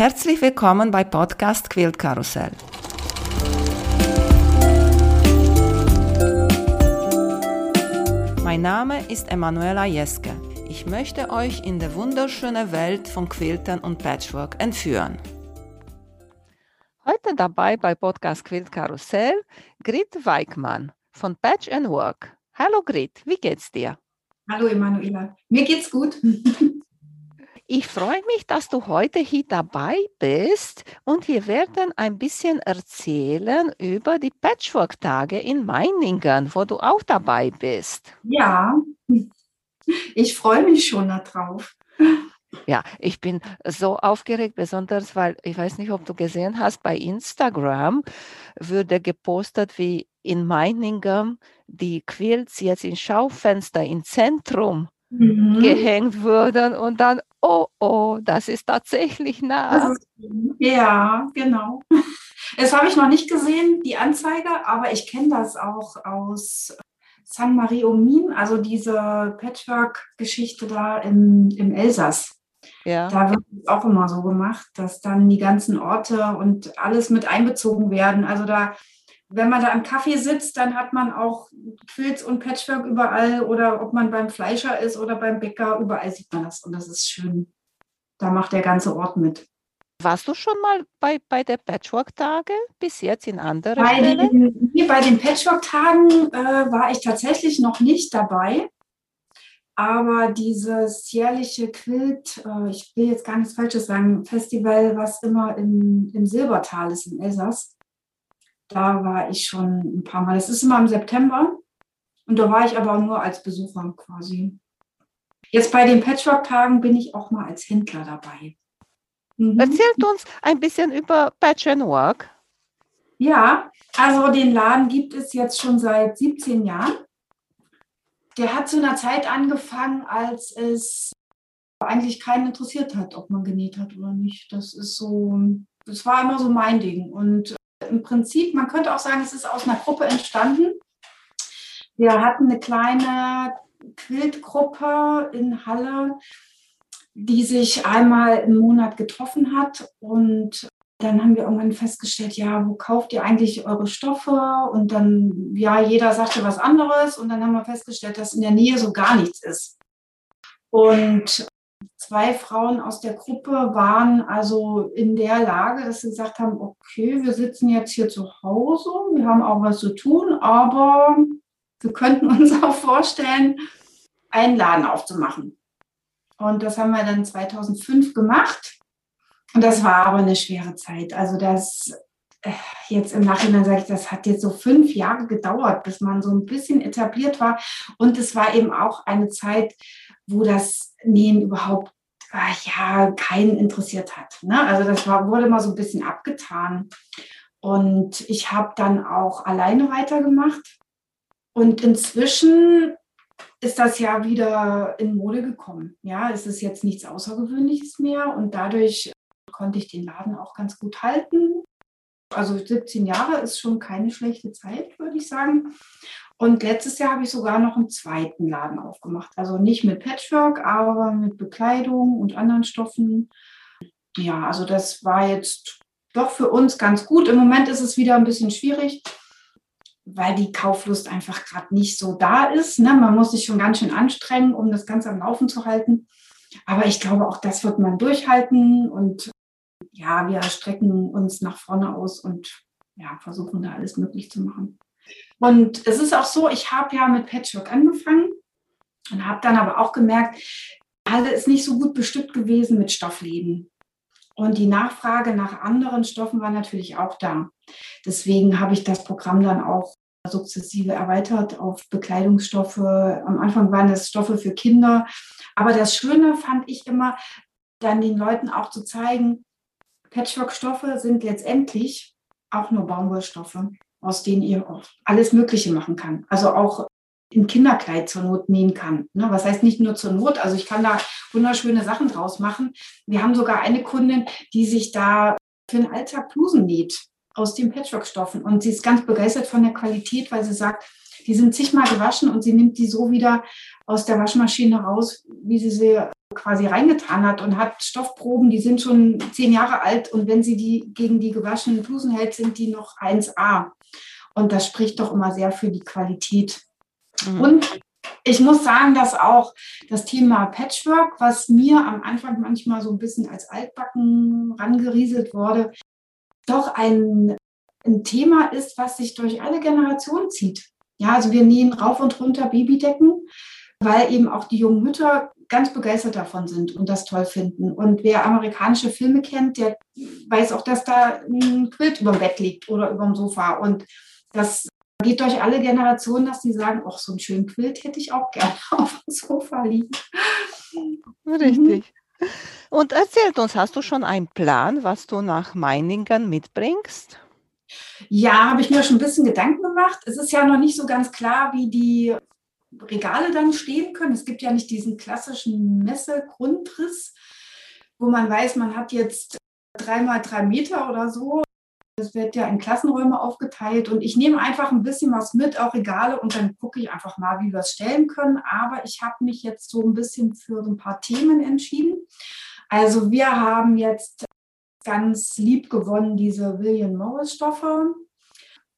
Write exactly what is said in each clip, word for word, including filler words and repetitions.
Herzlich willkommen bei Podcast Quilt Karussell. Mein Name ist Emanuela Jeske. Ich möchte euch in die wunderschöne Welt von Quiltern und Patchwork entführen. Heute dabei bei Podcast Quilt Karussell Grit Weikmann von Patch and Work. Hallo Grit, wie geht's dir? Hallo Emanuela, mir geht's gut. Ich freue mich, dass du heute hier dabei bist und wir werden ein bisschen erzählen über die Patchwork-Tage in Meiningen, wo du auch dabei bist. Ja, ich freue mich schon darauf. Ja, ich bin so aufgeregt, besonders weil, ich weiß nicht, ob du gesehen hast, bei Instagram wurde gepostet, wie in Meiningen die Quilts jetzt in Schaufenster im Zentrum mhm. gehängt wurden und dann oh, oh, das ist tatsächlich nah. Ist, ja, genau. Das habe ich noch nicht gesehen, die Anzeige, aber ich kenne das auch aus Saint-Marie-aux-Mines, also diese Patchwork-Geschichte da im, im Elsass. Ja. Da wird es auch immer so gemacht, dass dann die ganzen Orte und alles mit einbezogen werden. Also da, wenn man da am Kaffee sitzt, dann hat man auch Quilts und Patchwork überall, oder ob man beim Fleischer ist oder beim Bäcker, überall sieht man das und das ist schön. Da macht der ganze Ort mit. Warst du schon mal bei, bei der Patchwork-Tage bis jetzt in anderen Stellen? Nee, bei den Patchwork-Tagen äh, war ich tatsächlich noch nicht dabei, aber dieses jährliche Quilt, äh, ich will jetzt gar nichts Falsches sagen, Festival, was immer im, im Silbertal ist, im Elsass, da war ich schon ein paar Mal. Das ist immer im September und da war ich aber nur als Besucher quasi. Jetzt bei den Patchwork-Tagen bin ich auch mal als Händler dabei. Mhm. Erzählt uns ein bisschen über Patch and Work. Ja, also den Laden gibt es jetzt schon seit siebzehn Jahren. Der hat zu einer Zeit angefangen, als es eigentlich keinen interessiert hat, ob man genäht hat oder nicht. Das ist so, das war immer so mein Ding und im Prinzip, man könnte auch sagen, es ist aus einer Gruppe entstanden. Wir hatten eine kleine Quiltgruppe in Halle, die sich einmal im Monat getroffen hat. Und dann haben wir irgendwann festgestellt, ja, wo kauft ihr eigentlich eure Stoffe? Und dann, ja, jeder sagte was anderes. Und dann haben wir festgestellt, dass in der Nähe so gar nichts ist. Und zwei Frauen aus der Gruppe waren also in der Lage, dass sie gesagt haben, okay, wir sitzen jetzt hier zu Hause, wir haben auch was zu tun, aber wir könnten uns auch vorstellen, einen Laden aufzumachen. Und das haben wir dann zweitausendfünf gemacht und das war aber eine schwere Zeit. Also das, jetzt im Nachhinein sage ich, das hat jetzt so fünf Jahre gedauert, bis man so ein bisschen etabliert war und es war eben auch eine Zeit, wo das Nähen überhaupt ach ja, keinen interessiert hat. Ne? Also das war, wurde mal so ein bisschen abgetan. Und ich habe dann auch alleine weitergemacht. Und inzwischen ist das ja wieder in Mode gekommen. Ja, es ist jetzt nichts Außergewöhnliches mehr. Und dadurch konnte ich den Laden auch ganz gut halten. Also siebzehn Jahre ist schon keine schlechte Zeit, würde ich sagen. Und letztes Jahr habe ich sogar noch einen zweiten Laden aufgemacht. Also nicht mit Patchwork, aber mit Bekleidung und anderen Stoffen. Ja, also das war jetzt doch für uns ganz gut. Im Moment ist es wieder ein bisschen schwierig, weil die Kauflust einfach gerade nicht so da ist. Ne? Man muss sich schon ganz schön anstrengen, um das Ganze am Laufen zu halten. Aber ich glaube, auch das wird man durchhalten. Und ja, wir strecken uns nach vorne aus und ja, versuchen da alles möglich zu machen. Und es ist auch so, ich habe ja mit Patchwork angefangen und habe dann aber auch gemerkt, Halle ist nicht so gut bestückt gewesen mit Stoffläden. Und die Nachfrage nach anderen Stoffen war natürlich auch da. Deswegen habe ich das Programm dann auch sukzessive erweitert auf Bekleidungsstoffe. Am Anfang waren das Stoffe für Kinder. Aber das Schöne fand ich immer, dann den Leuten auch zu zeigen, Patchwork-Stoffe sind letztendlich auch nur Baumwollstoffe, aus denen ihr auch alles Mögliche machen kann. Also auch im Kinderkleid zur Not nähen kann. Was heißt nicht nur zur Not? Also ich kann da wunderschöne Sachen draus machen. Wir haben sogar eine Kundin, die sich da für den Alltag Blusen näht aus den Patchwork-Stoffen. Und sie ist ganz begeistert von der Qualität, weil sie sagt, die sind zigmal gewaschen und sie nimmt die so wieder aus der Waschmaschine raus, wie sie sie quasi reingetan hat und hat Stoffproben, die sind schon zehn Jahre alt und wenn sie die gegen die gewaschenen Blusen hält, sind die noch eins A. Und das spricht doch immer sehr für die Qualität. Mhm. Und ich muss sagen, dass auch das Thema Patchwork, was mir am Anfang manchmal so ein bisschen als altbacken rangerieselt wurde, doch ein, ein Thema ist, was sich durch alle Generationen zieht. Ja, also wir nähen rauf und runter Babydecken, weil eben auch die jungen Mütter ganz begeistert davon sind und das toll finden. Und wer amerikanische Filme kennt, der weiß auch, dass da ein Quilt über dem Bett liegt oder über dem Sofa. Und das geht durch alle Generationen, dass die sagen, ach, so einen schönen Quilt hätte ich auch gerne auf dem Sofa liegen. Richtig. Mhm. Und erzähl uns, hast du schon einen Plan, was du nach Meiningen mitbringst? Ja, habe ich mir schon ein bisschen Gedanken gemacht. Es ist ja noch nicht so ganz klar, wie die Regale dann stehen können. Es gibt ja nicht diesen klassischen Messegrundriss, wo man weiß, man hat jetzt drei mal drei Meter oder so. Das wird ja in Klassenräume aufgeteilt und ich nehme einfach ein bisschen was mit, auch Regale, und dann gucke ich einfach mal, wie wir es stellen können. Aber ich habe mich jetzt so ein bisschen für ein paar Themen entschieden. Also wir haben jetzt ganz lieb gewonnen diese William Morris Stoffe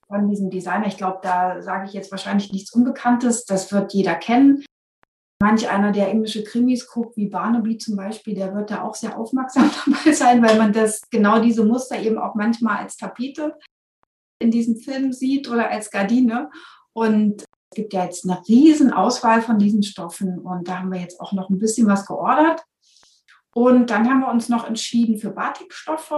von diesem Designer. Ich glaube, da sage ich jetzt wahrscheinlich nichts Unbekanntes. Das wird jeder kennen. Manch einer, der englische Krimis guckt, wie Barnaby zum Beispiel, der wird da auch sehr aufmerksam dabei sein, weil man das genau diese Muster eben auch manchmal als Tapete in diesem Film sieht oder als Gardine. Und es gibt ja jetzt eine riesen Auswahl von diesen Stoffen und da haben wir jetzt auch noch ein bisschen was geordert. Und dann haben wir uns noch entschieden für Batikstoffe.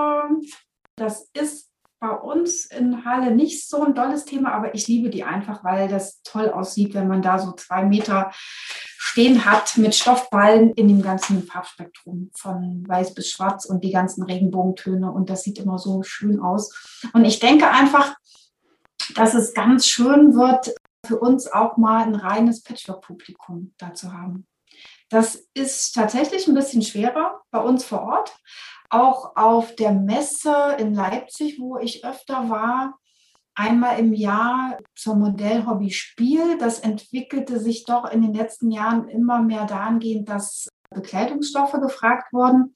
Das ist bei uns in Halle nicht so ein tolles Thema, aber ich liebe die einfach, weil das toll aussieht, wenn man da so zwei Meter stehen hat mit Stoffballen in dem ganzen Farbspektrum von weiß bis schwarz und die ganzen Regenbogentöne. Und das sieht immer so schön aus. Und ich denke einfach, dass es ganz schön wird, für uns auch mal ein reines Patchwork-Publikum dazu haben. Das ist tatsächlich ein bisschen schwerer bei uns vor Ort. Auch auf der Messe in Leipzig, wo ich öfter war, einmal im Jahr zum Modell-Hobby Spiel. Das entwickelte sich doch in den letzten Jahren immer mehr dahingehend, dass Bekleidungsstoffe gefragt wurden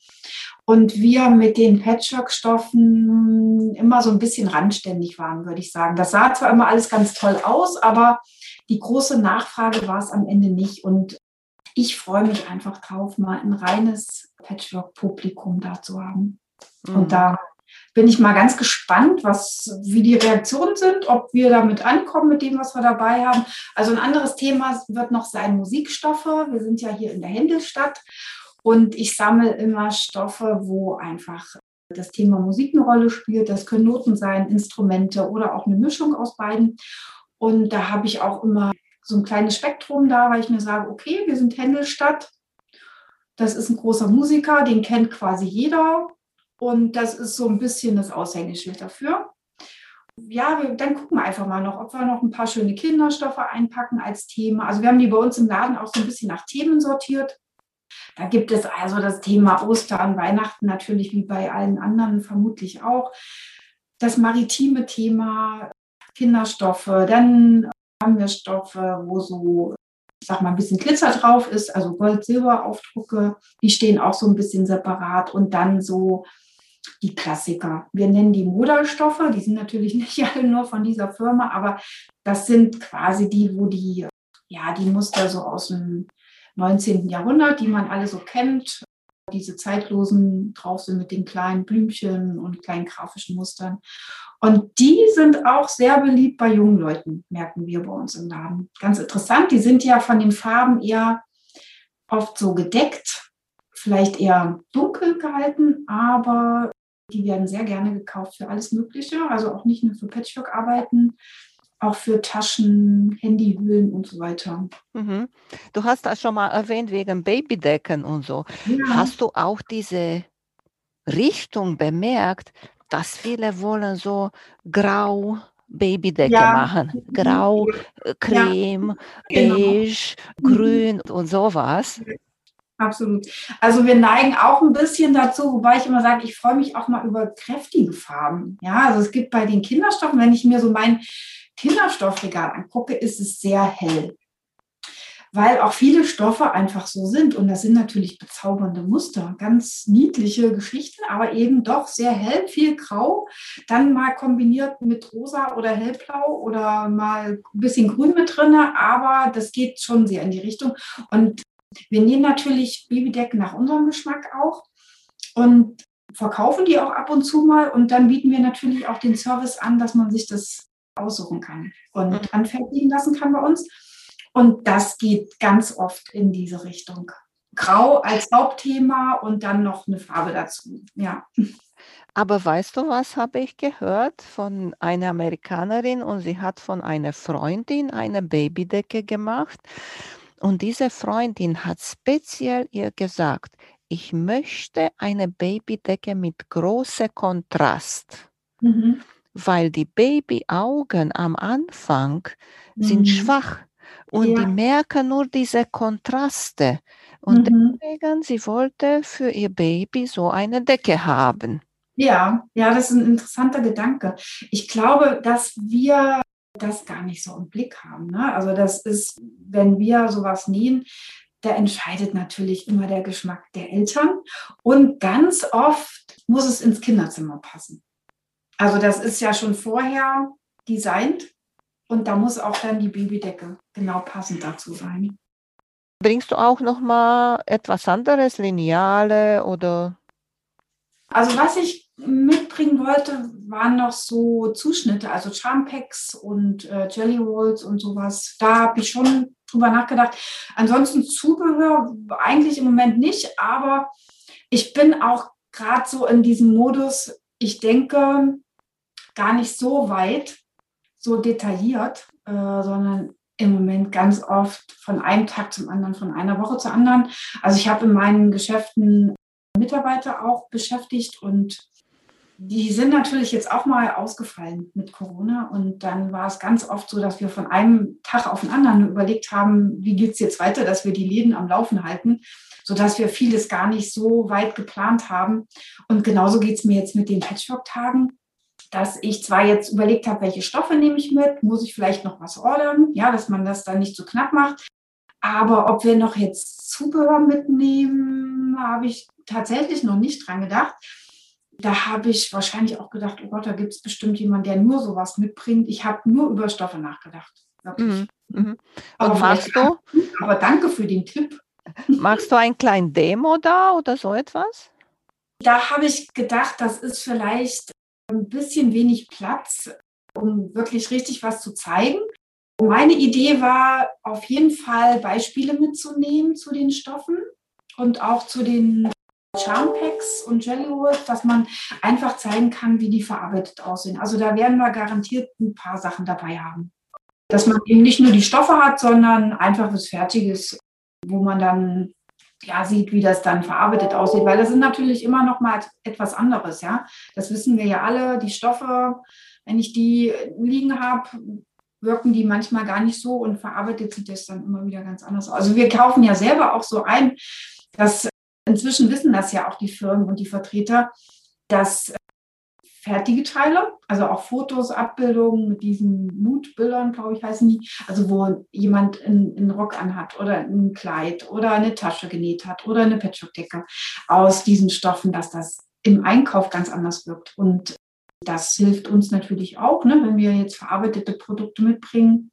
und wir mit den Patchwork-Stoffen immer so ein bisschen randständig waren, würde ich sagen. Das sah zwar immer alles ganz toll aus, aber die große Nachfrage war es am Ende nicht. Und ich freue mich einfach drauf, mal ein reines Patchwork-Publikum da zu haben. Mhm. Und da bin ich mal ganz gespannt, was, wie die Reaktionen sind, ob wir damit ankommen mit dem, was wir dabei haben. Also ein anderes Thema wird noch sein Musikstoffe. Wir sind ja hier in der Händelstadt und ich sammle immer Stoffe, wo einfach das Thema Musik eine Rolle spielt. Das können Noten sein, Instrumente oder auch eine Mischung aus beiden. Und da habe ich auch immer so ein kleines Spektrum da, weil ich mir sage, okay, wir sind Händelstadt, das ist ein großer Musiker, den kennt quasi jeder und das ist so ein bisschen das Aushängeschild dafür. Ja, wir, dann gucken wir einfach mal noch, ob wir noch ein paar schöne Kinderstoffe einpacken als Thema. Also wir haben die bei uns im Laden auch so ein bisschen nach Themen sortiert. Da gibt es also das Thema Ostern, Weihnachten natürlich wie bei allen anderen vermutlich auch. Das maritime Thema, Kinderstoffe, dann haben wir Stoffe, wo so, ich sag mal, ein bisschen Glitzer drauf ist, also Gold-Silber-Aufdrucke, die stehen auch so ein bisschen separat und dann so die Klassiker. Wir nennen die Modellstoffe, die sind natürlich nicht alle nur von dieser Firma, aber das sind quasi die, wo die, ja, die Muster so aus dem neunzehnten Jahrhundert, die man alle so kennt, diese zeitlosen drauf sind mit den kleinen Blümchen und kleinen grafischen Mustern. Und die sind auch sehr beliebt bei jungen Leuten, merken wir bei uns im Laden. Ganz interessant, die sind ja von den Farben eher oft so gedeckt, vielleicht eher dunkel gehalten, aber die werden sehr gerne gekauft für alles Mögliche, also auch nicht nur für Patchwork-Arbeiten, auch für Taschen, Handyhüllen und so weiter. Mhm. Du hast das schon mal erwähnt, wegen Babydecken und so. Ja. Hast du auch diese Richtung bemerkt, dass viele wollen so grau Babydecke ja. machen? Grau, Creme, ja. genau. beige, grün und sowas. Absolut. Also wir neigen auch ein bisschen dazu, wobei ich immer sage, ich freue mich auch mal über kräftige Farben. Ja, also es gibt bei den Kinderstoffen, wenn ich mir so mein Kinderstoffregal angucke, ist es sehr hell. weil auch viele Stoffe einfach so sind. Und das sind natürlich bezaubernde Muster, ganz niedliche Geschichten, aber eben doch sehr hell, viel grau, dann mal kombiniert mit rosa oder hellblau oder mal ein bisschen grün mit drin, aber das geht schon sehr in die Richtung. Und wir nähen natürlich Babydeck nach unserem Geschmack auch und verkaufen die auch ab und zu mal. Und dann bieten wir natürlich auch den Service an, dass man sich das aussuchen kann und anfertigen lassen kann bei uns. Und das geht ganz oft in diese Richtung. Grau als Hauptthema und dann noch eine Farbe dazu, ja. Aber weißt du, was habe ich gehört von einer Amerikanerin, und sie hat von einer Freundin eine Babydecke gemacht. Und diese Freundin hat speziell ihr gesagt, ich möchte eine Babydecke mit großem Kontrast, mhm. weil die Babyaugen am Anfang mhm. sind schwach und ja. die merken nur diese Kontraste. Und mhm. deswegen, sie wollte für ihr Baby so eine Decke haben. Ja, ja, das ist ein interessanter Gedanke. Ich glaube, dass wir das gar nicht so im Blick haben, ne? Also das ist, wenn wir sowas nähen, da entscheidet natürlich immer der Geschmack der Eltern und ganz oft muss es ins Kinderzimmer passen. Also das ist ja schon vorher designt und da muss auch dann die Babydecke genau passend dazu sein. Bringst du auch noch mal etwas anderes, Lineale oder? Also was ich mitbringen wollte, waren noch so Zuschnitte, also Charmpacks und äh, Jelly Rolls und sowas. Da habe ich schon drüber nachgedacht. Ansonsten Zubehör eigentlich im Moment nicht, aber ich bin auch gerade so in diesem Modus, ich denke gar nicht so weit, so detailliert, äh, sondern im Moment ganz oft von einem Tag zum anderen, von einer Woche zur anderen. Also ich habe in meinen Geschäften Mitarbeiter auch beschäftigt und die sind natürlich jetzt auch mal ausgefallen mit Corona und dann war es ganz oft so, dass wir von einem Tag auf den anderen überlegt haben, wie geht es jetzt weiter, dass wir die Läden am Laufen halten, sodass wir vieles gar nicht so weit geplant haben. Und genauso geht es mir jetzt mit den Patchwork-Tagen, dass ich zwar jetzt überlegt habe, welche Stoffe nehme ich mit, muss ich vielleicht noch was ordern, ja, dass man das dann nicht so knapp macht. Aber ob wir noch jetzt Zubehör mitnehmen, habe ich tatsächlich noch nicht dran gedacht. Da habe ich wahrscheinlich auch gedacht, oh Gott, da gibt es bestimmt jemanden, der nur sowas mitbringt. Ich habe nur über Stoffe nachgedacht. Mhm, mhm. Und aber machst du? Aber danke für den Tipp. Machst du ein kleines Demo da oder so etwas? Da habe ich gedacht, das ist vielleicht ein bisschen wenig Platz, um wirklich richtig was zu zeigen. Meine Idee war, auf jeden Fall Beispiele mitzunehmen zu den Stoffen und auch zu den Charmpacks und Jellywurst, dass man einfach zeigen kann, wie die verarbeitet aussehen. Also da werden wir garantiert ein paar Sachen dabei haben. Dass man eben nicht nur die Stoffe hat, sondern einfach was Fertiges, wo man dann ja sieht, wie das dann verarbeitet aussieht. Weil das ist natürlich immer noch mal etwas anderes, ja. Das wissen wir ja alle, die Stoffe, wenn ich die liegen habe, wirken die manchmal gar nicht so und verarbeitet sieht das dann immer wieder ganz anders aus. Also wir kaufen ja selber auch so ein, dass inzwischen wissen das ja auch die Firmen und die Vertreter, dass fertige Teile, also auch Fotos, Abbildungen mit diesen Mood-Bildern, glaube ich, heißen die, also wo jemand einen Rock anhat oder ein Kleid oder eine Tasche genäht hat oder eine Patchwork-Decke aus diesen Stoffen, dass das im Einkauf ganz anders wirkt. Und das hilft uns natürlich auch, ne? Wenn wir jetzt verarbeitete Produkte mitbringen,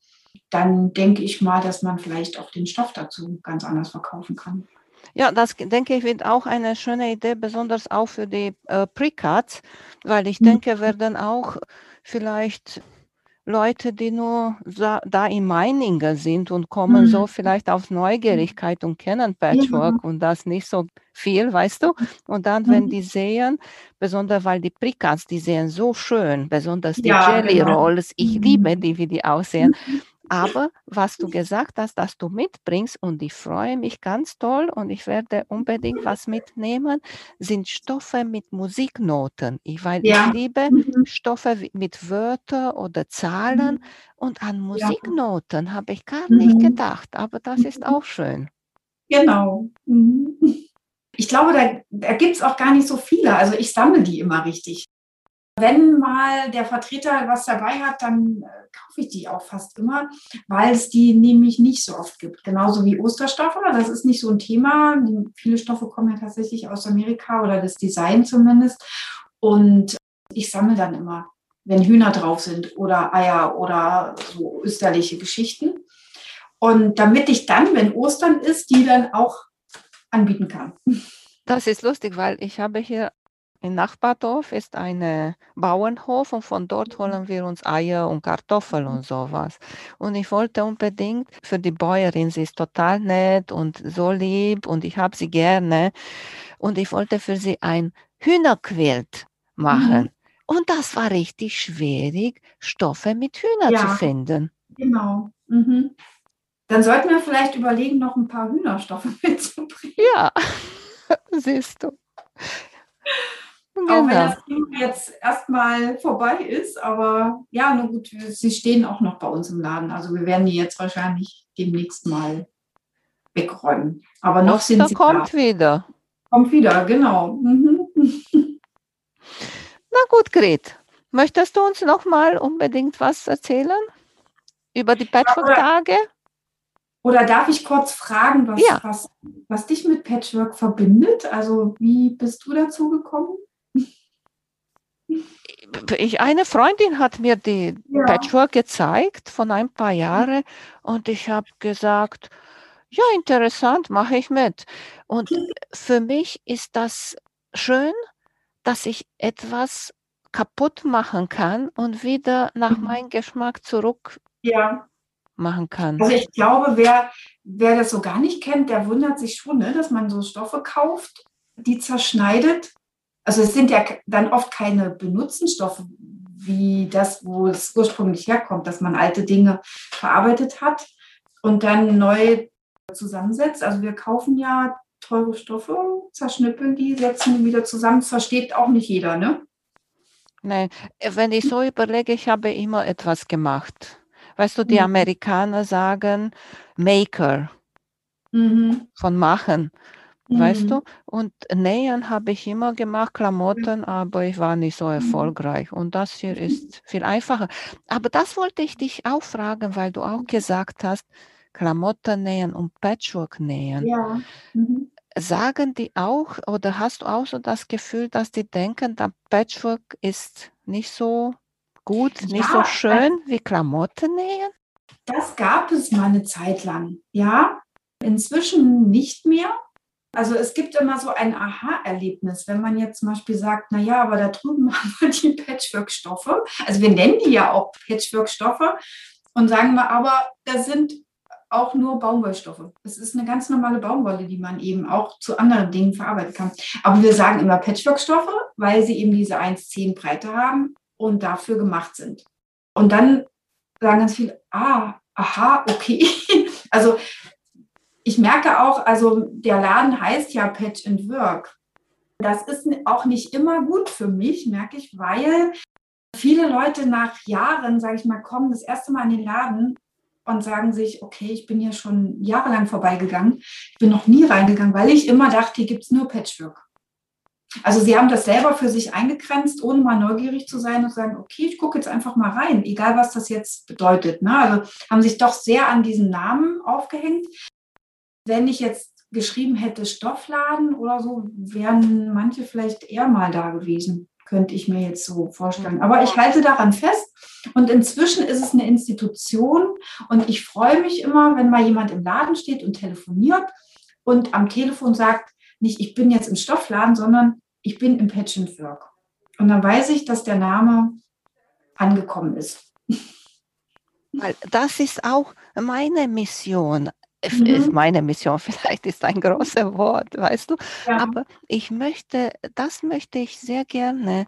dann denke ich mal, dass man vielleicht auch den Stoff dazu ganz anders verkaufen kann. Ja, das denke ich wird auch eine schöne Idee, besonders auch für die äh, Pre-Cuts, weil ich mhm. denke, werden auch vielleicht Leute, die nur da, da in Meiningen sind und kommen mhm. so vielleicht auf Neugierigkeit und kennen Patchwork ja. und das nicht so viel, weißt du? Und dann, mhm. wenn die sehen, besonders weil die Pre-Cuts, die sehen so schön, besonders die ja, Jelly Rolls, genau. ich mhm. liebe die, wie die aussehen. Mhm. Aber was du gesagt hast, dass du mitbringst und ich freue mich ganz toll und ich werde unbedingt was mitnehmen, sind Stoffe mit Musiknoten. Ich, weil ja. ich liebe mhm. Stoffe mit Wörtern oder Zahlen mhm. und an Musiknoten ja. habe ich gar mhm. nicht gedacht, aber das mhm. ist auch schön. Genau. Mhm. Ich glaube, da, da gibt es auch gar nicht so viele. Also ich sammle die immer richtig. Wenn mal der Vertreter was dabei hat, dann kaufe ich die auch fast immer, weil es die nämlich nicht so oft gibt. Genauso wie Osterstoffe, das ist nicht so ein Thema. Viele Stoffe kommen ja tatsächlich aus Amerika oder das Design zumindest. Und ich sammle dann immer, wenn Hühner drauf sind oder Eier oder so österliche Geschichten. Und damit ich dann, wenn Ostern ist, die dann auch anbieten kann. Das ist lustig, weil ich habe hier im Nachbardorf ist ein Bauernhof und von dort holen wir uns Eier und Kartoffeln und sowas. Und ich wollte unbedingt für die Bäuerin, sie ist total nett und so lieb und ich habe sie gerne. Und ich wollte für sie ein Hühnerquilt machen. Mhm. Und das war richtig schwierig, Stoffe mit Hühner ja, zu finden. Genau. Mhm. Dann sollten wir vielleicht überlegen, noch ein paar Hühnerstoffe mitzubringen. Ja, siehst du. Genau. Auch wenn das jetzt erstmal vorbei ist, aber ja, na gut, sie stehen auch noch bei uns im Laden. Also wir werden die jetzt wahrscheinlich demnächst mal wegräumen. Aber noch Oster sind sie kommt da. wieder. Kommt wieder, genau. Mhm. Na gut, Gret, möchtest du uns noch mal unbedingt was erzählen über die Patchwork-Tage? Oder darf ich kurz fragen, was, ja. was, was dich mit Patchwork verbindet? Also wie bist du dazu gekommen? Ich, eine Freundin hat mir die ja. Patchwork gezeigt von ein paar Jahren und ich habe gesagt, ja, interessant, mache ich mit. Und für mich ist das schön, dass ich etwas kaputt machen kann und wieder nach meinem Geschmack zurück. Ja. machen kann. Also ich glaube, wer, wer das so gar nicht kennt, der wundert sich schon, ne, dass man so Stoffe kauft, die zerschneidet. Also es sind ja dann oft keine benutzten Stoffe, wie das, wo es ursprünglich herkommt, dass man alte Dinge verarbeitet hat und dann neu zusammensetzt. Also wir kaufen ja teure Stoffe, zerschnippeln die, setzen die wieder zusammen. Das versteht auch nicht jeder, ne? Nein, wenn ich so überlege, ich habe immer etwas gemacht. Weißt du, die Amerikaner sagen Maker, mhm. von machen, mhm. weißt du? Und Nähen habe ich immer gemacht, Klamotten, aber ich war nicht so erfolgreich. Und das hier ist viel einfacher. Aber das wollte ich dich auch fragen, weil du auch gesagt hast, Klamotten nähen und Patchwork nähen. Ja. Mhm. Sagen die auch, oder hast du auch so das Gefühl, dass die denken, dass Patchwork ist nicht so gut, nicht ja, so schön wie Klamotten nähen? Das gab es mal eine Zeit lang, ja. Inzwischen nicht mehr. Also es gibt immer so ein Aha-Erlebnis, wenn man jetzt zum Beispiel sagt, naja, aber da drüben haben wir die Patchwork-Stoffe. Also wir nennen die ja auch Patchwork-Stoffe und sagen wir, aber das sind auch nur Baumwollstoffe. Das ist eine ganz normale Baumwolle, die man eben auch zu anderen Dingen verarbeiten kann. Aber wir sagen immer Patchwork-Stoffe, weil sie eben diese eins Komma zehn Breite haben und dafür gemacht sind. Und dann sagen ganz viele, ah, aha, okay. Also ich merke auch, also der Laden heißt ja Patch and Work. Das ist auch nicht immer gut für mich, merke ich, weil viele Leute nach Jahren, sage ich mal, kommen das erste Mal in den Laden und sagen sich, okay, ich bin hier schon jahrelang vorbeigegangen, ich bin noch nie reingegangen, weil ich immer dachte, hier gibt es nur Patchwork. Also sie haben das selber für sich eingegrenzt, ohne mal neugierig zu sein und zu sagen, okay, ich gucke jetzt einfach mal rein, egal was das jetzt bedeutet. Ne? Also haben sich doch sehr an diesen Namen aufgehängt. Wenn ich jetzt geschrieben hätte Stoffladen oder so, wären manche vielleicht eher mal da gewesen, könnte ich mir jetzt so vorstellen. Aber ich halte daran fest und inzwischen ist es eine Institution und ich freue mich immer, wenn mal jemand im Laden steht und telefoniert und am Telefon sagt, nicht ich bin jetzt im Stoffladen, sondern ich bin im Patch and Work. Und dann weiß ich, dass der Name angekommen ist. Weil das ist auch meine Mission. Mhm. Meine Mission vielleicht ist ein großes Wort, weißt du. Ja. Aber ich möchte, das möchte ich sehr gerne,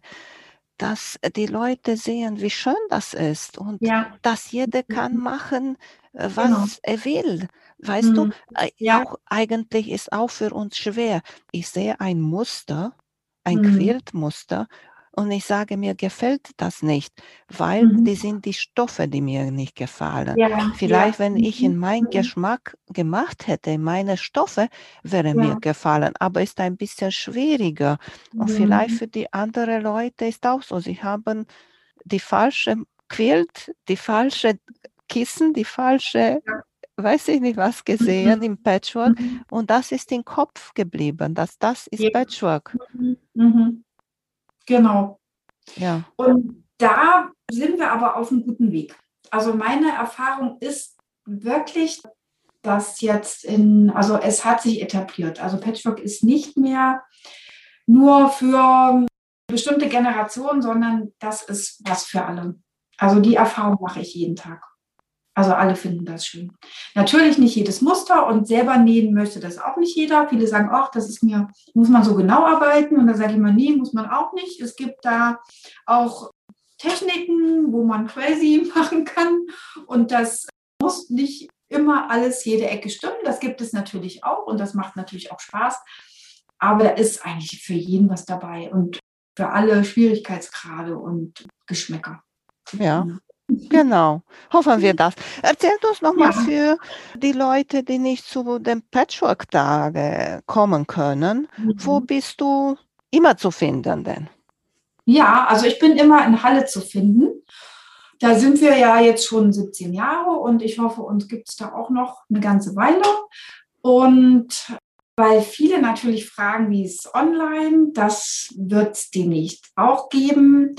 dass die Leute sehen, wie schön das ist. Und ja. dass jeder kann machen, was genau. er will. Weißt mhm. du, ja. auch eigentlich ist auch für uns schwer. Ich sehe ein Muster, ein mhm. Quiltmuster, und ich sage, mir gefällt das nicht, weil mhm. die sind die Stoffe, die mir nicht gefallen. Ja, Vielleicht, ja. wenn ich in meinen Geschmack gemacht hätte, meine Stoffe, wäre ja. mir gefallen, aber ist ein bisschen schwieriger. Und mhm. vielleicht für die anderen Leute ist auch so, sie haben die falsche Quilt, die falsche Kissen, die falsche... Ja. weiß ich nicht was gesehen mhm. im Patchwork mhm. und das ist im Kopf geblieben, dass das ist ja. Patchwork. Mhm. Genau. Ja. Und da sind wir aber auf einem guten Weg. Also meine Erfahrung ist wirklich, dass jetzt in, also es hat sich etabliert. Also Patchwork ist nicht mehr nur für bestimmte Generationen, sondern das ist was für alle. Also die Erfahrung mache ich jeden Tag. Also alle finden das schön. Natürlich nicht jedes Muster und selber nähen möchte das auch nicht jeder. Viele sagen, ach, das ist mir, muss man so genau arbeiten. Und dann sage ich immer, nee, muss man auch nicht. Es gibt da auch Techniken, wo man crazy machen kann. Und das muss nicht immer alles jede Ecke stimmen. Das gibt es natürlich auch und das macht natürlich auch Spaß. Aber da ist eigentlich für jeden was dabei und für alle Schwierigkeitsgrade und Geschmäcker. Ja. Genau, hoffen wir das. Erzählt uns nochmal ja. für die Leute, die nicht zu den Patchwork-Tagen kommen können, mhm. wo bist du immer zu finden denn? Ja, also ich bin immer in Halle zu finden. Da sind wir ja jetzt schon siebzehn Jahre und ich hoffe, uns gibt es da auch noch eine ganze Weile. Und weil viele natürlich fragen, wie ist es online, das wird es demnächst auch geben.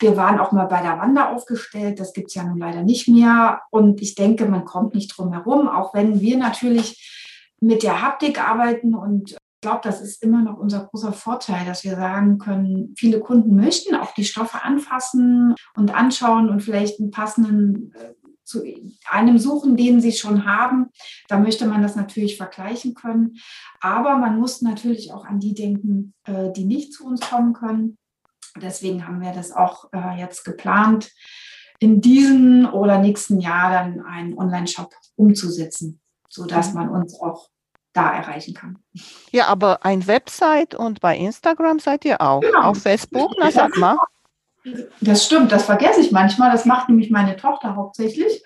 Wir waren auch mal bei der Wander aufgestellt, das gibt es ja nun leider nicht mehr und ich denke, man kommt nicht drum herum, auch wenn wir natürlich mit der Haptik arbeiten und ich glaube, das ist immer noch unser großer Vorteil, dass wir sagen können, viele Kunden möchten auch die Stoffe anfassen und anschauen und vielleicht einen passenden äh, zu einem suchen, den sie schon haben. Da möchte man das natürlich vergleichen können, aber man muss natürlich auch an die denken, äh, die nicht zu uns kommen können. Deswegen haben wir das auch äh, jetzt geplant, in diesem oder nächsten Jahr dann einen Online-Shop umzusetzen, sodass man uns auch da erreichen kann. Ja, aber ein Website und bei Instagram seid ihr auch. Genau. Auf Facebook, na sag mal. Das stimmt, das vergesse ich manchmal. Das macht nämlich meine Tochter hauptsächlich.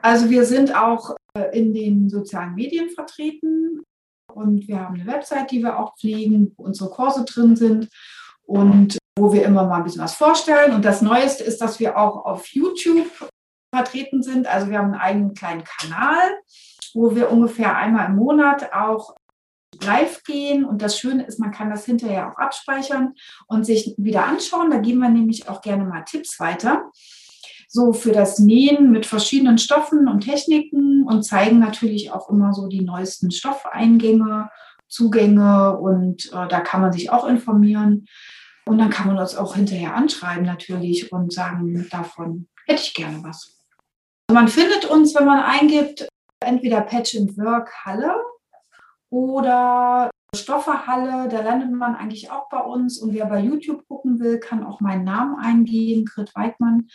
Also wir sind auch äh, in den sozialen Medien vertreten und wir haben eine Website, die wir auch pflegen, wo unsere Kurse drin sind und wo wir immer mal ein bisschen was vorstellen. Und das Neueste ist, dass wir auch auf YouTube vertreten sind. Also wir haben einen eigenen kleinen Kanal, wo wir ungefähr einmal im Monat auch live gehen. Und das Schöne ist, man kann das hinterher auch abspeichern und sich wieder anschauen. Da geben wir nämlich auch gerne mal Tipps weiter, so für das Nähen mit verschiedenen Stoffen und Techniken und zeigen natürlich auch immer so die neuesten Stoffeingänge, Zugänge. Und äh, da kann man sich auch informieren. Und dann kann man uns auch hinterher anschreiben natürlich und sagen, davon hätte ich gerne was. Man findet uns, wenn man eingibt, entweder Patch and Work Halle oder Stoffe Halle. Da landet man eigentlich auch bei uns. Und wer bei YouTube gucken will, kann auch meinen Namen eingeben, Grit Weikmann.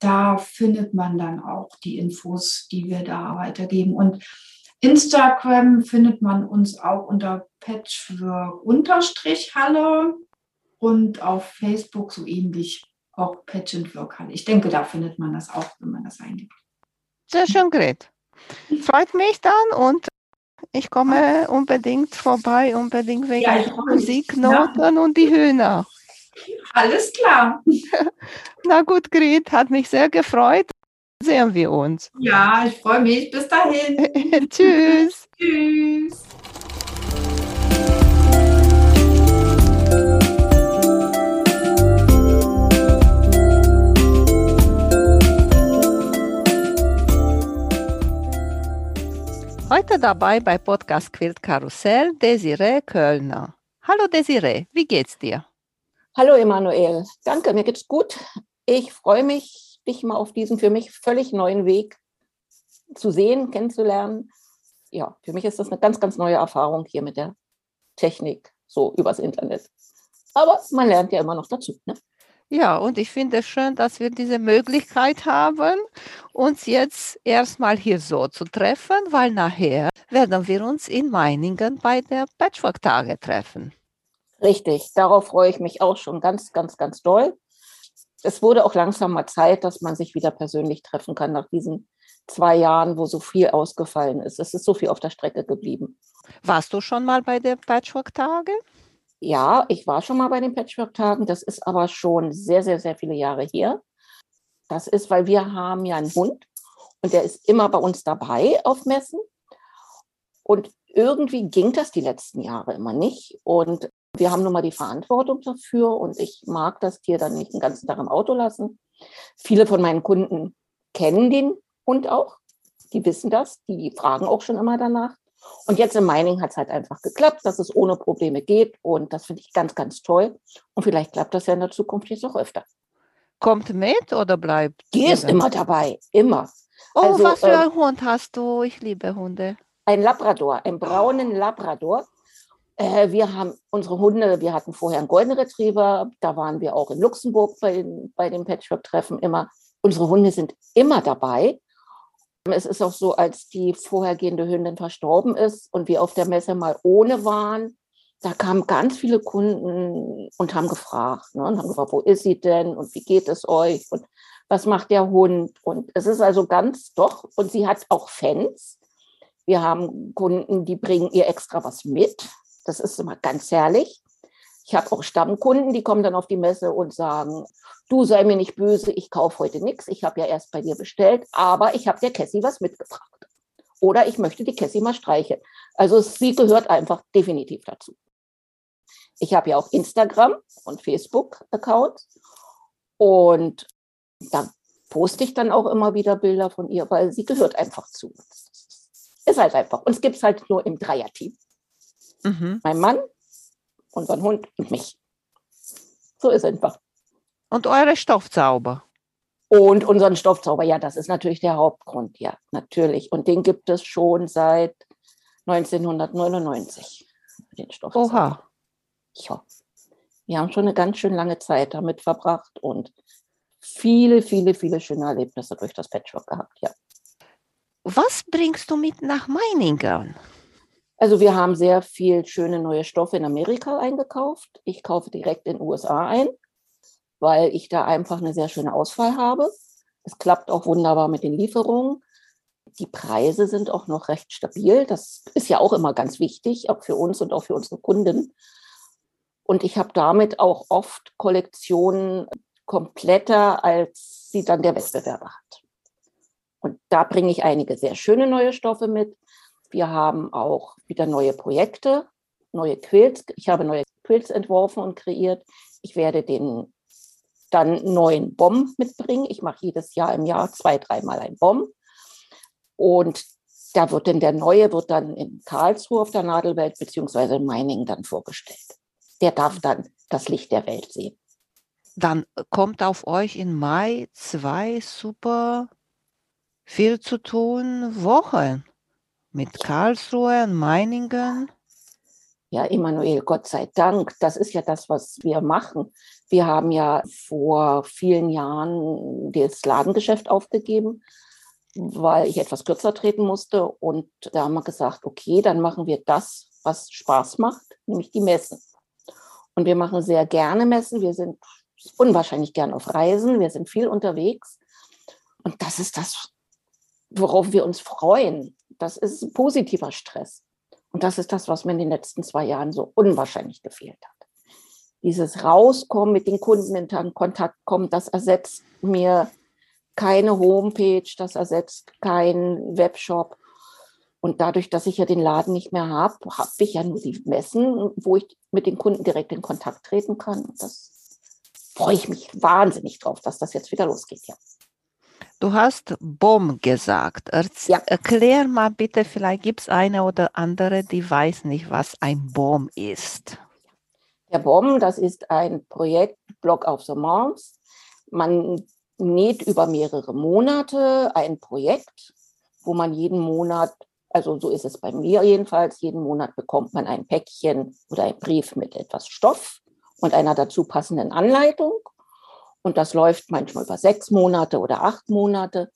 Da findet man dann auch die Infos, die wir da weitergeben. Und Instagram findet man uns auch unter Patchwork-Halle. Und auf Facebook so ähnlich auch Patch and Work. Ich denke, da findet man das auch, wenn man das eingibt. Sehr schön, Grit. Freut mich dann und ich komme unbedingt vorbei, unbedingt wegen ja, der Musiknoten ja. und die Hühner. Alles klar. Na gut, Grit, hat mich sehr gefreut. Sehen wir uns. Ja, ich freue mich. Bis dahin. Tschüss. Tschüss. Heute dabei bei Podcast Quilt Karussell Desirée Kölner. Hallo Desirée, wie geht's dir? Hallo Emanuel, danke, mir geht's gut. Ich freue mich, dich mal auf diesem für mich völlig neuen Weg zu sehen, kennenzulernen. Ja, für mich ist das eine ganz, ganz neue Erfahrung hier mit der Technik, so übers Internet. Aber man lernt ja immer noch dazu, ne? Ja, und ich finde es schön, dass wir diese Möglichkeit haben, uns jetzt erstmal hier so zu treffen, weil nachher werden wir uns in Meiningen bei der Patchwork-Tage treffen. Richtig, darauf freue ich mich auch schon ganz, ganz, ganz doll. Es wurde auch langsam mal Zeit, dass man sich wieder persönlich treffen kann nach diesen zwei Jahren, wo so viel ausgefallen ist. Es ist so viel auf der Strecke geblieben. Warst du schon mal bei den Patchwork-Tagen? Ja, ich war schon mal bei den Patchwork-Tagen. Das ist aber schon sehr, sehr, sehr viele Jahre her. Das ist, weil wir haben ja einen Hund und der ist immer bei uns dabei auf Messen. Und irgendwie ging das die letzten Jahre immer nicht. Und wir haben nun mal die Verantwortung dafür und ich mag das Tier dann nicht den ganzen Tag im Auto lassen. Viele von meinen Kunden kennen den Hund auch. Die wissen das, die fragen auch schon immer danach. Und jetzt in Meiningen hat es halt einfach geklappt, dass es ohne Probleme geht und das finde ich ganz, ganz toll. Und vielleicht klappt das ja in der Zukunft jetzt auch öfter. Kommt mit oder bleibt? Die ist immer dabei, immer. Oh, also, was für ein ähm, Hund hast du? Ich liebe Hunde. Ein Labrador, einen braunen Labrador. Wir haben unsere Hunde, wir hatten vorher einen Golden Retriever, da waren wir auch in Luxemburg bei, bei dem Patchwork-Treffen immer. Unsere Hunde sind immer dabei. Es ist auch so, als die vorhergehende Hündin verstorben ist und wir auf der Messe mal ohne waren, da kamen ganz viele Kunden und haben gefragt, ne, und haben gefragt, wo ist sie denn und wie geht es euch und was macht der Hund? Und es ist also ganz doch, und sie hat auch Fans. Wir haben Kunden, die bringen ihr extra was mit. Das ist immer ganz herrlich. Ich habe auch Stammkunden, die kommen dann auf die Messe und sagen, du sei mir nicht böse, ich kaufe heute nichts. Ich habe ja erst bei dir bestellt, aber ich habe der Cassie was mitgebracht. Oder ich möchte die Cassie mal streicheln. Also sie gehört einfach definitiv dazu. Ich habe ja auch Instagram und Facebook-Accounts und da poste ich dann auch immer wieder Bilder von ihr, weil sie gehört einfach zu uns. Ist halt einfach. Uns gibt es halt nur im Dreierteam. Mhm. Mein Mann, unseren Hund und mich. So ist einfach. Und eure Stoffzauber. Und unseren Stoffzauber, ja, das ist natürlich der Hauptgrund, ja, natürlich. Und den gibt es schon seit neunzehnhundertneunundneunzig, den Stoffzauber. Oha. Ja, wir haben schon eine ganz schön lange Zeit damit verbracht und viele, viele, viele schöne Erlebnisse durch das Patchwork gehabt, ja. Was bringst du mit nach Meiningen? Also wir haben sehr viel schöne neue Stoffe in Amerika eingekauft. Ich kaufe direkt in den U S A ein, weil ich da einfach eine sehr schöne Auswahl habe. Es klappt auch wunderbar mit den Lieferungen. Die Preise sind auch noch recht stabil. Das ist ja auch immer ganz wichtig, auch für uns und auch für unsere Kunden. Und ich habe damit auch oft Kollektionen kompletter, als sie dann der Wettbewerber hat. Und da bringe ich einige sehr schöne neue Stoffe mit. Wir haben auch wieder neue Projekte, neue Quilts. Ich habe neue Quilts entworfen und kreiert. Ich werde den dann neuen Bomb mitbringen. Ich mache jedes Jahr im Jahr zwei, dreimal ein Bomb. Und da wird dann der neue wird dann in Karlsruhe auf der Nadelwelt beziehungsweise in Meiningen dann vorgestellt. Der darf dann das Licht der Welt sehen. Dann kommt auf euch im Mai zwei super viel zu tun Wochen. Mit Karlsruhe und Meiningen? Ja, Emanuel, Gott sei Dank. Das ist ja das, was wir machen. Wir haben ja vor vielen Jahren das Ladengeschäft aufgegeben, weil ich etwas kürzer treten musste. Und da haben wir gesagt, okay, dann machen wir das, was Spaß macht, nämlich die Messen. Und wir machen sehr gerne Messen. Wir sind unwahrscheinlich gern auf Reisen. Wir sind viel unterwegs. Und das ist das, worauf wir uns freuen. Das ist ein positiver Stress. Und das ist das, was mir in den letzten zwei Jahren so unwahrscheinlich gefehlt hat. Dieses Rauskommen, mit den Kunden in Kontakt kommen, das ersetzt mir keine Homepage, das ersetzt keinen Webshop. Und dadurch, dass ich ja den Laden nicht mehr habe, habe ich ja nur die Messen, wo ich mit den Kunden direkt in Kontakt treten kann. Und das freue ich mich wahnsinnig drauf, dass das jetzt wieder losgeht, ja. Du hast Bom gesagt. Erz- ja. Erklär mal bitte, vielleicht gibt es eine oder andere, die weiß nicht, was ein Bom ist. Der Bom, das ist ein Projekt, Block auf the Mons. Man näht über mehrere Monate ein Projekt, wo man jeden Monat, also so ist es bei mir jedenfalls, jeden Monat bekommt man ein Päckchen oder ein Brief mit etwas Stoff und einer dazu passenden Anleitung. Und das läuft manchmal über sechs Monate oder acht Monate.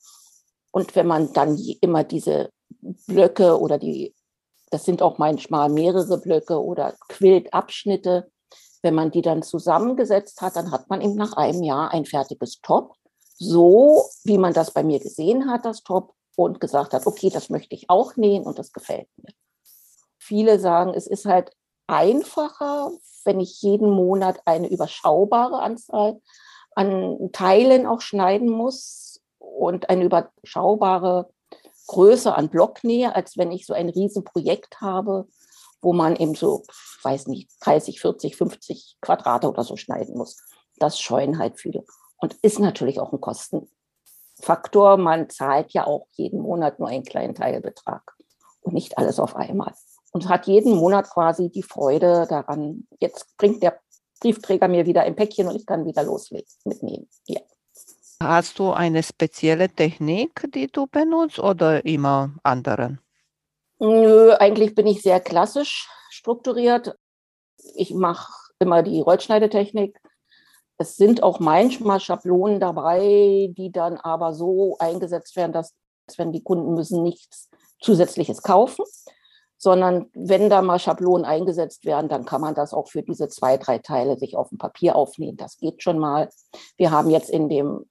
Und wenn man dann immer diese Blöcke oder die, das sind auch manchmal mehrere Blöcke oder Quiltabschnitte, Wenn man die dann zusammengesetzt hat, dann hat man eben nach einem Jahr ein fertiges Top, so wie man das bei mir gesehen hat, das Top, und gesagt hat, okay, das möchte ich auch nähen und das gefällt mir. Viele sagen, es ist halt einfacher, wenn ich jeden Monat eine überschaubare Anzahl an Teilen auch schneiden muss und eine überschaubare Größe an Block nähe, als wenn ich so ein Riesenprojekt habe, wo man eben so, ich weiß nicht, dreißig, vierzig, fünfzig Quadrate oder so schneiden muss. Das scheuen halt viele. Und ist natürlich auch ein Kostenfaktor. Man zahlt ja auch jeden Monat nur einen kleinen Teilbetrag und nicht alles auf einmal. Und hat jeden Monat quasi die Freude daran, jetzt bringt der Briefträger mir wieder ein Päckchen und ich kann wieder loslegen, mitnehmen. Ja. Hast du eine spezielle Technik, die du benutzt, oder immer anderen? Nö, eigentlich bin ich sehr klassisch strukturiert. Ich mache immer die Rollschneidetechnik. Es sind auch manchmal Schablonen dabei, die dann aber so eingesetzt werden, dass wenn die Kunden müssen nichts Zusätzliches kaufen, sondern wenn da mal Schablonen eingesetzt werden, dann kann man das auch für diese zwei, drei Teile sich auf dem Papier aufnähen. Das geht schon mal. Wir haben jetzt in dem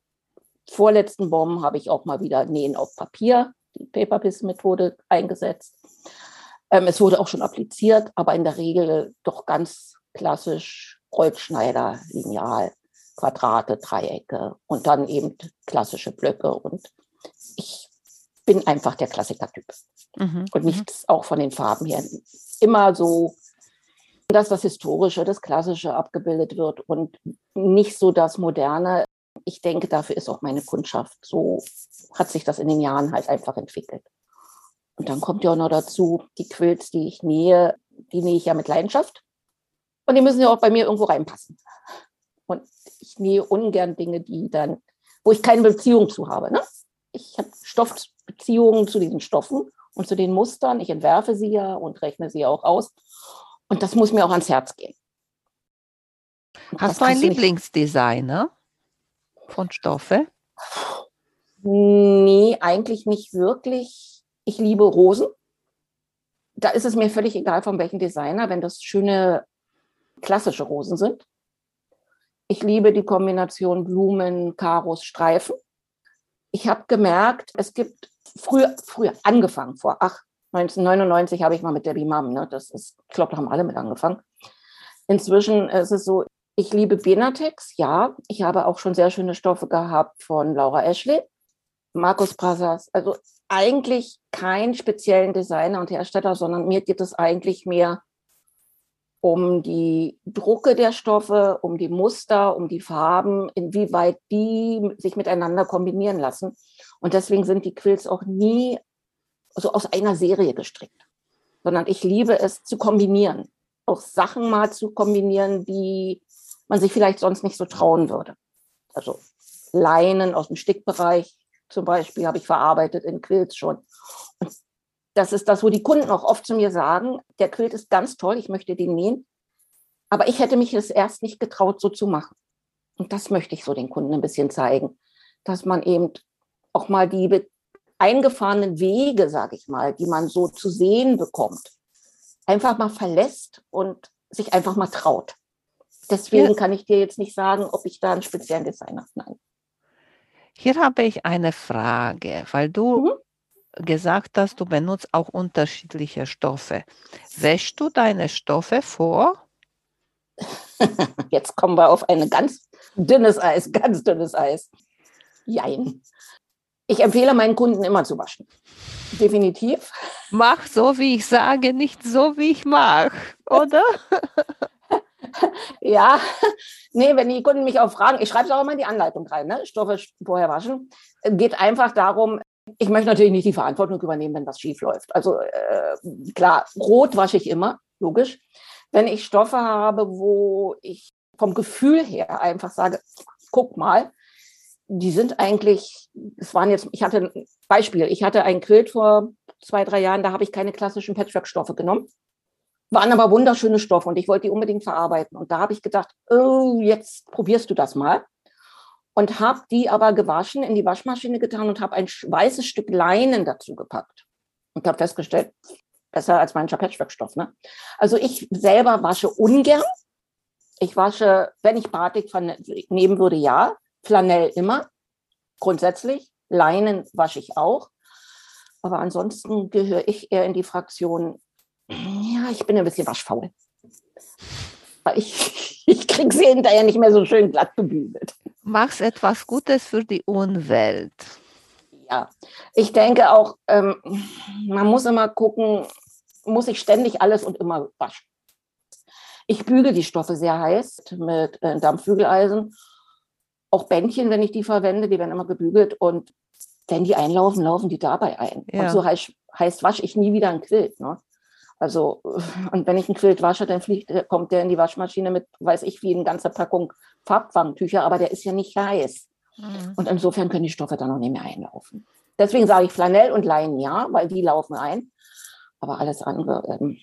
vorletzten Bomben habe ich auch mal wieder Nähen auf Papier, die Paperbiss-Methode eingesetzt. Ähm, es wurde auch schon appliziert, aber in der Regel doch ganz klassisch Rollschneider, Lineal, Quadrate, Dreiecke und dann eben klassische Blöcke. Und ich bin einfach der Klassiker-Typ. Mhm. Und nichts auch von den Farben her. Immer so, dass das Historische, das Klassische abgebildet wird und nicht so das Moderne. Ich denke, dafür ist auch meine Kundschaft. So hat sich das in den Jahren halt einfach entwickelt. Und dann kommt ja auch noch dazu, die Quilts, die ich nähe, die nähe ich ja mit Leidenschaft. Und die müssen ja auch bei mir irgendwo reinpassen. Und ich nähe ungern Dinge, die dann, wo ich keine Beziehung zu habe. Ne? Ich habe Stoffbeziehungen zu diesen Stoffen und zu den Mustern. Ich entwerfe sie ja und rechne sie ja auch aus. Und das muss mir auch ans Herz gehen. Und hast du einen Lieblingsdesigner von Stoffe? Nee, eigentlich nicht wirklich. Ich liebe Rosen. Da ist es mir völlig egal, von welchem Designer, wenn das schöne klassische Rosen sind. Ich liebe die Kombination Blumen, Karos, Streifen. Ich habe gemerkt, es gibt früher, früher angefangen, vor ach, neunzehnhundertneunundneunzig habe ich mal mit Debbie Mum, ne? Das ist, ich glaube, da haben alle mit angefangen. Inzwischen ist es so, ich liebe Benatex, ja. Ich habe auch schon sehr schöne Stoffe gehabt von Laura Ashley, Markus Prasas. Also eigentlich keinen speziellen Designer und Hersteller, sondern mir geht es eigentlich mehr um die Drucke der Stoffe, um die Muster, um die Farben, inwieweit die sich miteinander kombinieren lassen. Und deswegen sind die Quilts auch nie so aus einer Serie gestrickt, sondern ich liebe es zu kombinieren, auch Sachen mal zu kombinieren, die man sich vielleicht sonst nicht so trauen würde. Also Leinen aus dem Stickbereich zum Beispiel habe ich verarbeitet in Quilts schon. Und das ist das, wo die Kunden auch oft zu mir sagen, der Quilt ist ganz toll, ich möchte den nähen, aber ich hätte mich das erst nicht getraut, so zu machen. Und das möchte ich so den Kunden ein bisschen zeigen, dass man eben auch mal die eingefahrenen Wege, sage ich mal, die man so zu sehen bekommt, einfach mal verlässt und sich einfach mal traut. Deswegen kann ich dir jetzt nicht sagen, ob ich da einen speziellen Designer habe. Hier habe ich eine Frage, weil du mhm. gesagt hast, du benutzt auch unterschiedliche Stoffe. Wäschst du deine Stoffe vor? Jetzt kommen wir auf ein ganz dünnes Eis, ganz dünnes Eis. Jein. Ich empfehle meinen Kunden immer zu waschen. Definitiv. Mach so, wie ich sage, nicht so, wie ich mache, oder? Ja, nee, wenn die Kunden mich auch fragen, ich schreibe es auch immer in die Anleitung rein, ne? Stoffe vorher waschen. Geht einfach darum, ich möchte natürlich nicht die Verantwortung übernehmen, wenn was schief läuft. Also äh, klar, rot wasche ich immer, logisch. Wenn ich Stoffe habe, wo ich vom Gefühl her einfach sage, guck mal, die sind eigentlich, es waren jetzt, ich hatte ein Beispiel, ich hatte einen Quilt vor zwei, drei Jahren, da habe ich keine klassischen Patchwork-Stoffe genommen. Waren aber wunderschöne Stoffe und ich wollte die unbedingt verarbeiten. Und da habe ich gedacht, oh, jetzt probierst du das mal. Und habe die aber gewaschen, in die Waschmaschine getan und habe ein weißes Stück Leinen dazu gepackt. Und habe festgestellt, besser als mancher Patchwork-Stoff, ne? Also ich selber wasche ungern. Ich wasche, wenn ich Batik nehmen würde, ja. Flanell immer, grundsätzlich. Leinen wasche ich auch. Aber ansonsten gehöre ich eher in die Fraktion, ja, ich bin ein bisschen waschfaul. Ich, ich kriege sie hinterher nicht mehr so schön glatt gebügelt. Machst etwas Gutes für die Umwelt. Ja, ich denke auch, ähm, man muss immer gucken, muss ich ständig alles und immer waschen. Ich bügele die Stoffe sehr heiß mit äh, Dampfbügeleisen. Auch Bändchen, wenn ich die verwende, die werden immer gebügelt. Und wenn die einlaufen, laufen die dabei ein. Ja. Und so heißt, heißt wasche ich nie wieder ein Quilt. Ne? Also, und wenn ich einen Quilt wasche, dann fliegt, kommt der in die Waschmaschine mit, weiß ich, wie eine ganze Packung Farbfangtücher, aber der ist ja nicht heiß. Mhm. Und insofern können die Stoffe dann auch nicht mehr einlaufen. Deswegen sage ich Flanell und Leinen ja, weil die laufen ein. Aber alles andere. Ähm,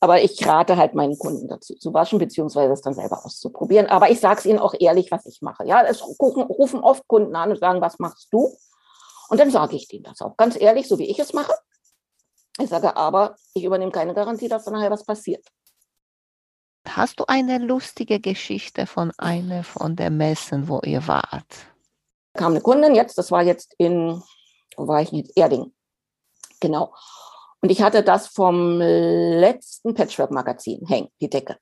aber ich rate halt meinen Kunden dazu, zu waschen, beziehungsweise das dann selber auszuprobieren. Aber ich sage es ihnen auch ehrlich, was ich mache. Ja, es gucken, rufen oft Kunden an und sagen, was machst du? Und dann sage ich denen das auch. Ganz ehrlich, so wie ich es mache. Ich sage aber, ich übernehme keine Garantie, dass dann nachher was passiert. Hast du eine lustige Geschichte von einer von den Messen, wo ihr wart? Da kam eine Kundin jetzt, das war jetzt in, wo war ich denn jetzt? Erdingen. Genau. Und ich hatte das vom letzten Patchwork-Magazin hängen, die Decke.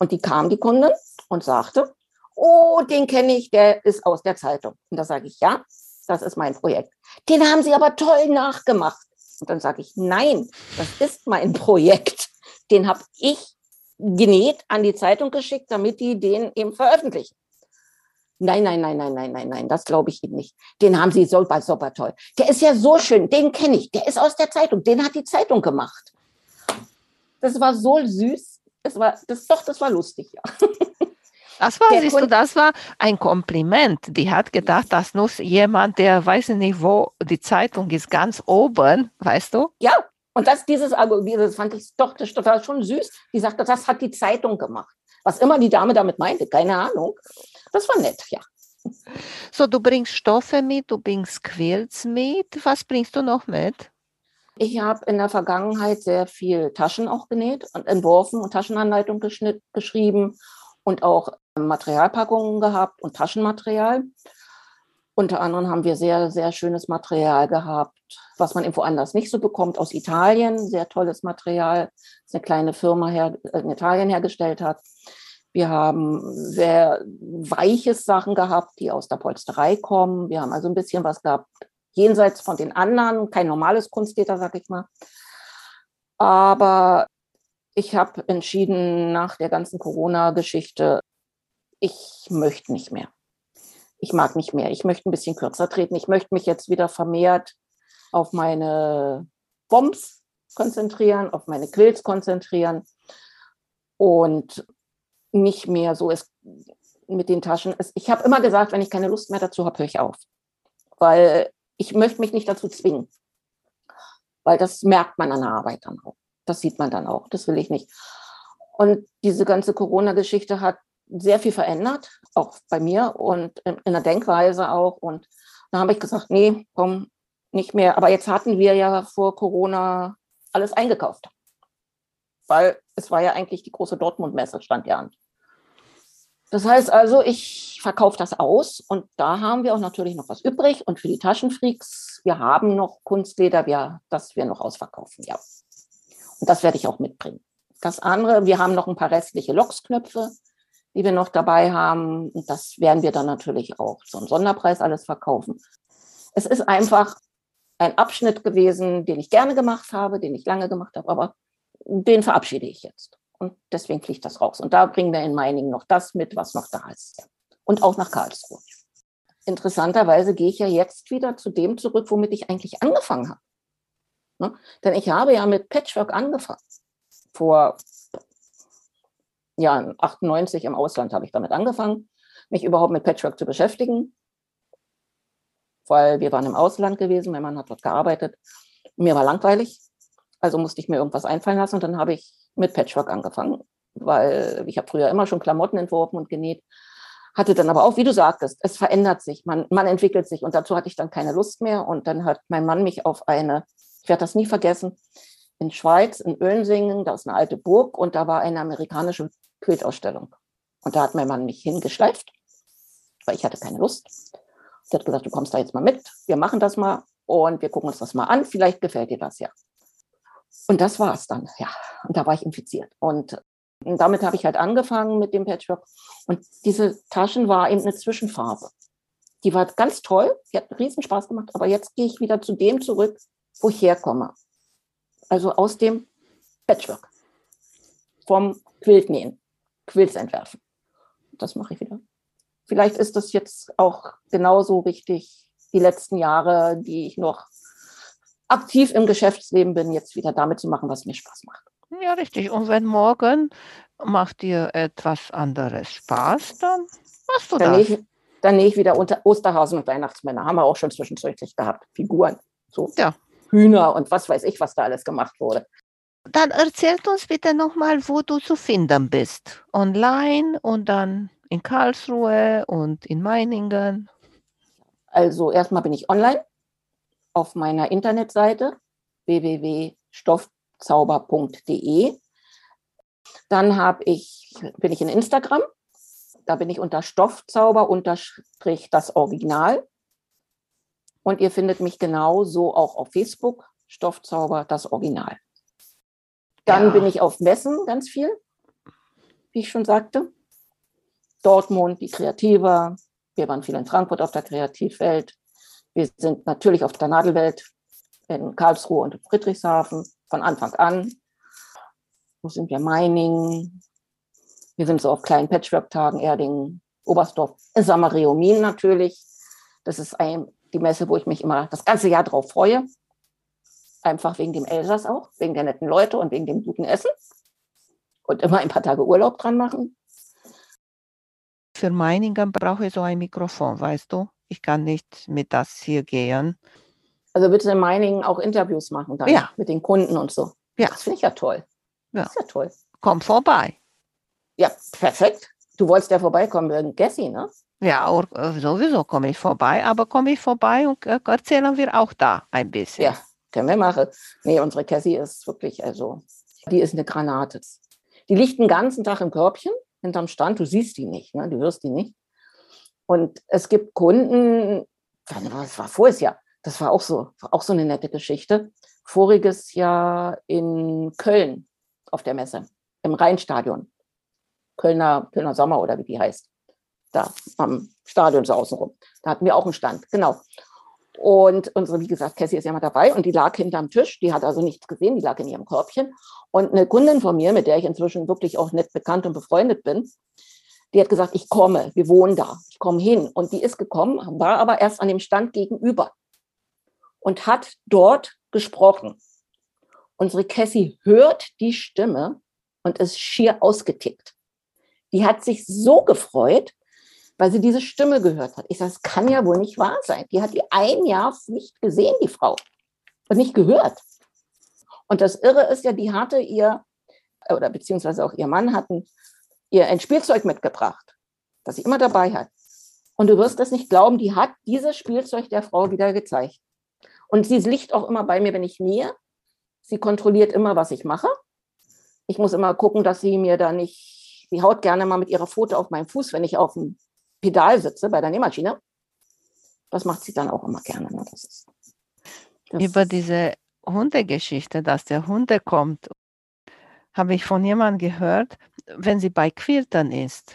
Und die kam, die Kundin, und sagte, oh, den kenne ich, der ist aus der Zeitung. Und da sage ich, ja, das ist mein Projekt. Den haben sie aber toll nachgemacht. Und dann sage ich, nein, das ist mein Projekt. Den habe ich genäht, an die Zeitung geschickt, damit die den eben veröffentlichen. Nein, nein, nein, nein, nein, nein, nein, das glaube ich Ihnen nicht. Den haben Sie super, super toll. Der ist ja so schön, den kenne ich, der ist aus der Zeitung, den hat die Zeitung gemacht. Das war so süß, das war, das, doch, das war lustig, ja. Das war, der siehst Kunde, du, das war ein Kompliment. Die hat gedacht, das muss jemand, der weiß nicht wo, die Zeitung ist ganz oben, weißt du? Ja, und das, dieses Argument, das fand ich doch, das war schon süß. Die sagte, das hat die Zeitung gemacht. Was immer die Dame damit meinte, keine Ahnung. Das war nett, ja. So, du bringst Stoffe mit, du bringst Quilts mit. Was bringst du noch mit? Ich habe in der Vergangenheit sehr viel Taschen auch genäht und entworfen und Taschenanleitung geschnitten, geschrieben und auch Materialpackungen gehabt und Taschenmaterial. Unter anderem haben wir sehr, sehr schönes Material gehabt, was man irgendwo anders nicht so bekommt, aus Italien. Sehr tolles Material, das eine kleine Firma her, in Italien hergestellt hat. Wir haben sehr weiches Sachen gehabt, die aus der Polsterei kommen. Wir haben also ein bisschen was gehabt, jenseits von den anderen. Kein normales Kunstleder, sag ich mal. Aber ich habe entschieden, nach der ganzen Corona-Geschichte, ich möchte nicht mehr. Ich mag nicht mehr. Ich möchte ein bisschen kürzer treten. Ich möchte mich jetzt wieder vermehrt auf meine Bombs konzentrieren, auf meine Quilts konzentrieren und nicht mehr so ist mit den Taschen. Ich habe immer gesagt, wenn ich keine Lust mehr dazu habe, höre ich auf. Weil ich möchte mich nicht dazu zwingen. Weil das merkt man an der Arbeit dann auch. Das sieht man dann auch. Das will ich nicht. Und diese ganze Corona-Geschichte hat sehr viel verändert, auch bei mir und in der Denkweise auch. Und da habe ich gesagt, nee, komm, nicht mehr. Aber jetzt hatten wir ja vor Corona alles eingekauft. Weil es war ja eigentlich die große Dortmund-Messe, stand ja an. Das heißt also, ich verkaufe das aus und da haben wir auch natürlich noch was übrig. Und für die Taschenfreaks, wir haben noch Kunstleder, wir, das wir noch ausverkaufen, ja. Und das werde ich auch mitbringen. Das andere, wir haben noch ein paar restliche Loksknöpfe, die wir noch dabei haben. Und das werden wir dann natürlich auch zum Sonderpreis alles verkaufen. Es ist einfach ein Abschnitt gewesen, den ich gerne gemacht habe, den ich lange gemacht habe, aber den verabschiede ich jetzt. Und deswegen fliegt das raus. Und da bringen wir in Meiningen noch das mit, was noch da ist. Und auch nach Karlsruhe. Interessanterweise gehe ich ja jetzt wieder zu dem zurück, womit ich eigentlich angefangen habe. Ne? Denn ich habe ja mit Patchwork angefangen. Vor ja, achtundneunzig im Ausland habe ich damit angefangen, mich überhaupt mit Patchwork zu beschäftigen. Weil wir waren im Ausland gewesen, mein Mann hat dort gearbeitet. Mir war langweilig, also musste ich mir irgendwas einfallen lassen. Und dann habe ich mit Patchwork angefangen, weil ich habe früher immer schon Klamotten entworfen und genäht. Hatte dann aber auch, wie du sagtest, es verändert sich, man, man entwickelt sich. Und dazu hatte ich dann keine Lust mehr. Und dann hat mein Mann mich auf eine, ich werde das nie vergessen, in Schweiz, in Oensingen, da ist eine alte Burg und da war eine amerikanische Quiltausstellung. Und da hat mein Mann mich hingeschleift, weil ich hatte keine Lust. Sie hat gesagt, du kommst da jetzt mal mit, wir machen das mal und wir gucken uns das mal an, vielleicht gefällt dir das ja. Und das war es dann, ja. Und da war ich infiziert. Und damit habe ich halt angefangen mit dem Patchwork. Und diese Taschen war eben eine Zwischenfarbe. Die war ganz toll, die hat riesen Spaß gemacht, aber jetzt gehe ich wieder zu dem zurück, wo ich herkomme. Also aus dem Patchwork. Vom Quiltnähen, Quilts entwerfen. Das mache ich wieder. Vielleicht ist das jetzt auch genauso richtig, die letzten Jahre, die ich noch aktiv im Geschäftsleben bin, jetzt wieder damit zu machen, was mir Spaß macht. Ja, richtig. Und wenn morgen macht dir etwas anderes Spaß, dann machst du dann das. Nähe ich, dann nähe ich wieder unter Osterhasen und Weihnachtsmänner. Haben wir auch schon zwischendurch gehabt. Figuren, so ja. Hühner und was weiß ich, was da alles gemacht wurde. Dann erzählt uns bitte nochmal, wo du zu finden bist. Online und dann in Karlsruhe und in Meiningen. Also erstmal bin ich online auf meiner Internetseite w w w punkt stoffzauber punkt de. Dann habe ich, bin ich in Instagram. Da bin ich unter Stoffzauber unterstrich das Original. Und ihr findet mich genauso auch auf Facebook, Stoffzauber das Original. Dann ja. bin ich auf Messen ganz viel, wie ich schon sagte. Dortmund, die Kreativa. Wir waren viel in Frankfurt auf der Kreativwelt. Wir sind natürlich auf der Nadelwelt in Karlsruhe und in Friedrichshafen von Anfang an. Wo sind wir? Meiningen. Wir sind so auf kleinen Patchwork-Tagen, Erdingen, Oberstdorf, Saint-Marie-aux-Mines natürlich. Das ist ein, die Messe, wo ich mich immer das ganze Jahr drauf freue. Einfach wegen dem Elsass auch, wegen der netten Leute und wegen dem guten Essen. Und immer ein paar Tage Urlaub dran machen. Für Meiningen brauche ich so ein Mikrofon, weißt du? Ich kann nicht mit das hier gehen. Also willst du in Meiningen auch Interviews machen dann? Ja. Mit den Kunden und so? Ja. Das finde ich ja toll. Ja. Das ist ja toll. Komm vorbei. Ja, perfekt. Du wolltest ja vorbeikommen wegen Cassie, ne? Ja, sowieso komme ich vorbei, aber komme ich vorbei und erzählen wir auch da ein bisschen. Ja, können wir machen. Nee, unsere Cassie ist wirklich, also, die ist eine Granate. Die liegt den ganzen Tag im Körbchen hinterm Stand, du siehst die nicht, ne? Du hörst die nicht. Und es gibt Kunden, das war voriges Jahr, das war auch so, auch so eine nette Geschichte, voriges Jahr in Köln auf der Messe, im Rheinstadion, Kölner, Kölner Sommer oder wie die heißt, da am Stadion so außenrum, da hatten wir auch einen Stand, genau. Und unsere, wie gesagt, Cassie ist ja mal dabei und die lag hinterm Tisch, die hat also nichts gesehen, die lag in ihrem Körbchen. Und eine Kundin von mir, mit der ich inzwischen wirklich auch nett bekannt und befreundet bin, die hat gesagt, ich komme, wir wohnen da, ich komme hin. Und die ist gekommen, war aber erst an dem Stand gegenüber und hat dort gesprochen. Unsere Cassie hört die Stimme und ist schier ausgetickt. Die hat sich so gefreut, weil sie diese Stimme gehört hat. Ich sage, das kann ja wohl nicht wahr sein. Die hat die ein Jahr nicht gesehen, die Frau, und nicht gehört. Und das Irre ist ja, die hatte ihr, oder beziehungsweise auch ihr Mann hatten, ihr ein Spielzeug mitgebracht, das sie immer dabei hat. Und du wirst das nicht glauben, die hat dieses Spielzeug der Frau wieder gezeigt. Und sie liegt auch immer bei mir, wenn ich nähe. Sie kontrolliert immer, was ich mache. Ich muss immer gucken, dass sie mir da nicht, sie haut gerne mal mit ihrer Pfote auf meinen Fuß, wenn ich auf dem Pedal sitze bei der Nähmaschine. Das macht sie dann auch immer gerne. Ne? Das ist, das Über diese Hundegeschichte, dass der Hunde kommt, habe ich von jemandem gehört, wenn sie bei Quiltern ist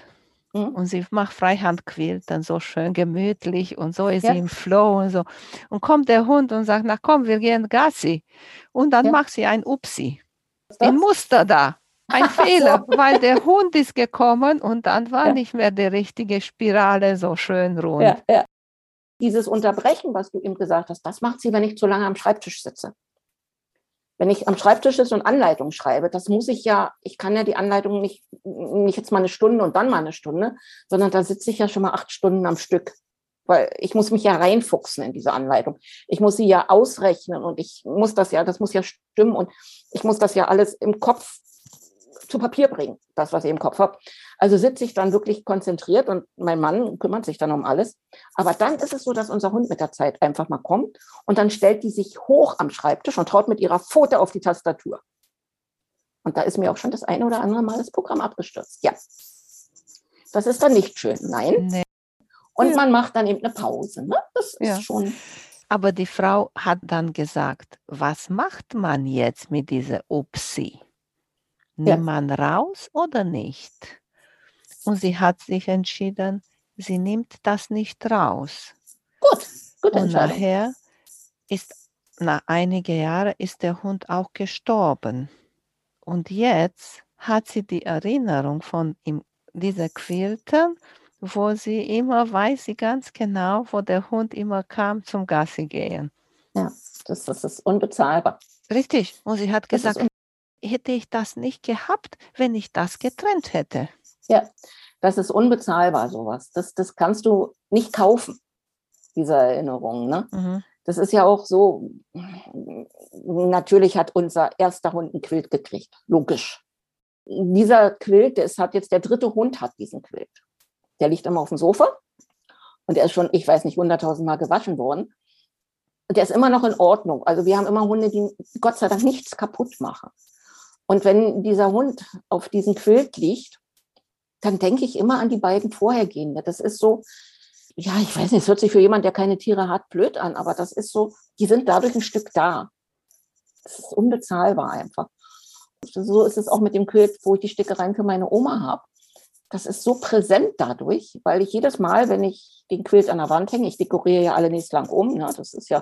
mhm. und sie macht Freihandquiltern so schön gemütlich und so ist ja. sie im Flow und so. Und kommt der Hund und sagt, na komm, wir gehen Gassi. Und dann ja. macht sie ein Upsi. Ein Muster da. Ein Fehler, weil der Hund ist gekommen und dann war ja. nicht mehr die richtige Spirale so schön rund. Ja, ja. Dieses Unterbrechen, was du ihm gesagt hast, das macht sie, wenn ich zu lange am Schreibtisch sitze. Wenn ich am Schreibtisch sitze und Anleitungen schreibe, das muss ich ja, ich kann ja die Anleitung nicht, nicht jetzt mal eine Stunde und dann mal eine Stunde, sondern da sitze ich ja schon mal acht Stunden am Stück. Weil ich muss mich ja reinfuchsen in diese Anleitung. Ich muss sie ja ausrechnen und ich muss das ja, das muss ja stimmen und ich muss das ja alles im Kopf zu Papier bringen, das, was ich im Kopf habe. Also sitze ich dann wirklich konzentriert und mein Mann kümmert sich dann um alles. Aber dann ist es so, dass unser Hund mit der Zeit einfach mal kommt und dann stellt die sich hoch am Schreibtisch und haut mit ihrer Pfote auf die Tastatur. Und da ist mir auch schon das eine oder andere Mal das Programm abgestürzt. Ja, das ist dann nicht schön, nein. Nee. Und ja. Man macht dann eben eine Pause. Ne? Das ist ja. schon... Aber die Frau hat dann gesagt, was macht man jetzt mit dieser Upsi? Nimmt ja. man raus oder nicht? Und sie hat sich entschieden, sie nimmt das nicht raus. Gut, gute Entscheidung. Und nachher ist, nach einigen Jahren ist der Hund auch gestorben. Und jetzt hat sie die Erinnerung von ihm, dieser Quilten, wo sie immer weiß, sie ganz genau, wo der Hund immer kam zum Gassi gehen. Ja, das, das ist unbezahlbar. Richtig. Und sie hat gesagt, hätte ich das nicht gehabt, wenn ich das getrennt hätte. Ja, das ist unbezahlbar, sowas. Das, das kannst du nicht kaufen, diese Erinnerung. Ne? Mhm. Das ist ja auch so, natürlich hat unser erster Hund einen Quilt gekriegt, logisch. Dieser Quilt, das hat jetzt der dritte Hund hat diesen Quilt. Der liegt immer auf dem Sofa und der ist schon, ich weiß nicht, hunderttausend Mal gewaschen worden. Und der ist immer noch in Ordnung. Also wir haben immer Hunde, die Gott sei Dank nichts kaputt machen. Und wenn dieser Hund auf diesem Quilt liegt, dann denke ich immer an die beiden vorhergehenden. Das ist so, ja, ich weiß nicht, es hört sich für jemanden, der keine Tiere hat, blöd an, aber das ist so, die sind dadurch ein Stück da. Das ist unbezahlbar einfach. So ist es auch mit dem Quilt, wo ich die Stickereien für meine Oma habe. Das ist so präsent dadurch, weil ich jedes Mal, wenn ich den Quilt an der Wand hänge, ich dekoriere ja alle nächstes lang um, ne? Das ist ja,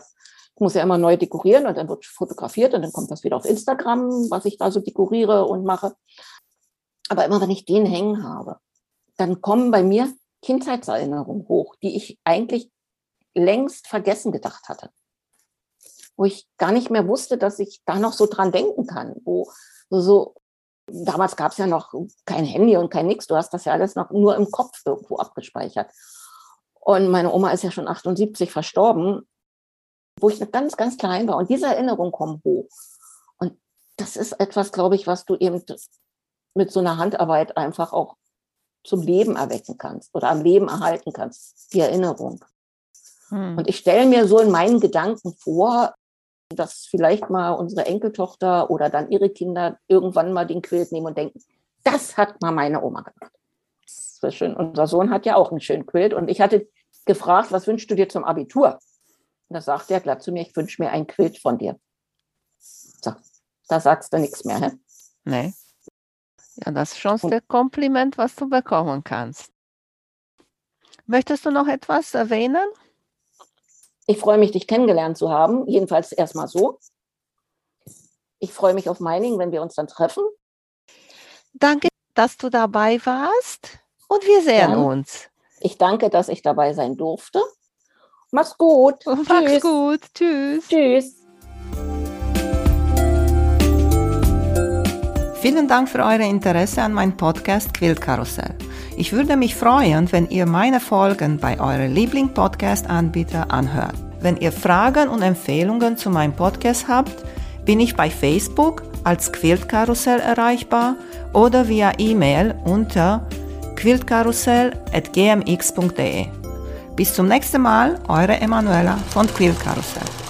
ich muss ja immer neu dekorieren und dann wird fotografiert und dann kommt das wieder auf Instagram, was ich da so dekoriere und mache. Aber immer, wenn ich den hängen habe, dann kommen bei mir Kindheitserinnerungen hoch, die ich eigentlich längst vergessen gedacht hatte, wo ich gar nicht mehr wusste, dass ich da noch so dran denken kann, wo so... Damals gab es ja noch kein Handy und kein Nix. Du hast das ja alles noch nur im Kopf irgendwo abgespeichert. Und meine Oma ist ja schon achtundsiebzig verstorben, wo ich ganz, ganz klein war. Und diese Erinnerungen kommen hoch. Und das ist etwas, glaube ich, was du eben mit so einer Handarbeit einfach auch zum Leben erwecken kannst oder am Leben erhalten kannst, die Erinnerung. Hm. Und ich stelle mir so in meinen Gedanken vor, dass vielleicht mal unsere Enkeltochter oder dann ihre Kinder irgendwann mal den Quilt nehmen und denken, das hat mal meine Oma gemacht. Das war schön. Unser Sohn hat ja auch einen schönen Quilt. Und ich hatte gefragt, was wünschst du dir zum Abitur? Und da sagt er glatt zu mir, ich wünsche mir einen Quilt von dir. So, da sagst du nichts mehr. Hä? Nee. Ja, das ist schon das Kompliment, was du bekommen kannst. Möchtest du noch etwas erwähnen? Ich freue mich, dich kennengelernt zu haben, jedenfalls erstmal so. Ich freue mich auf Meiningen, wenn wir uns dann treffen. Danke, dass du dabei warst und wir sehen ja. uns. Ich danke, dass ich dabei sein durfte. Mach's gut. Mach's Tschüss. gut. Tschüss. Tschüss. Vielen Dank für euer Interesse an meinem Podcast Quiltkarussell. Ich würde mich freuen, wenn ihr meine Folgen bei eurem Liebling-Podcast-Anbieter anhört. Wenn ihr Fragen und Empfehlungen zu meinem Podcast habt, bin ich bei Facebook als Quiltkarussell erreichbar oder via E-Mail unter quiltkarussell at g m x punkt d e. Bis zum nächsten Mal, eure Emanuela von Quiltkarussell.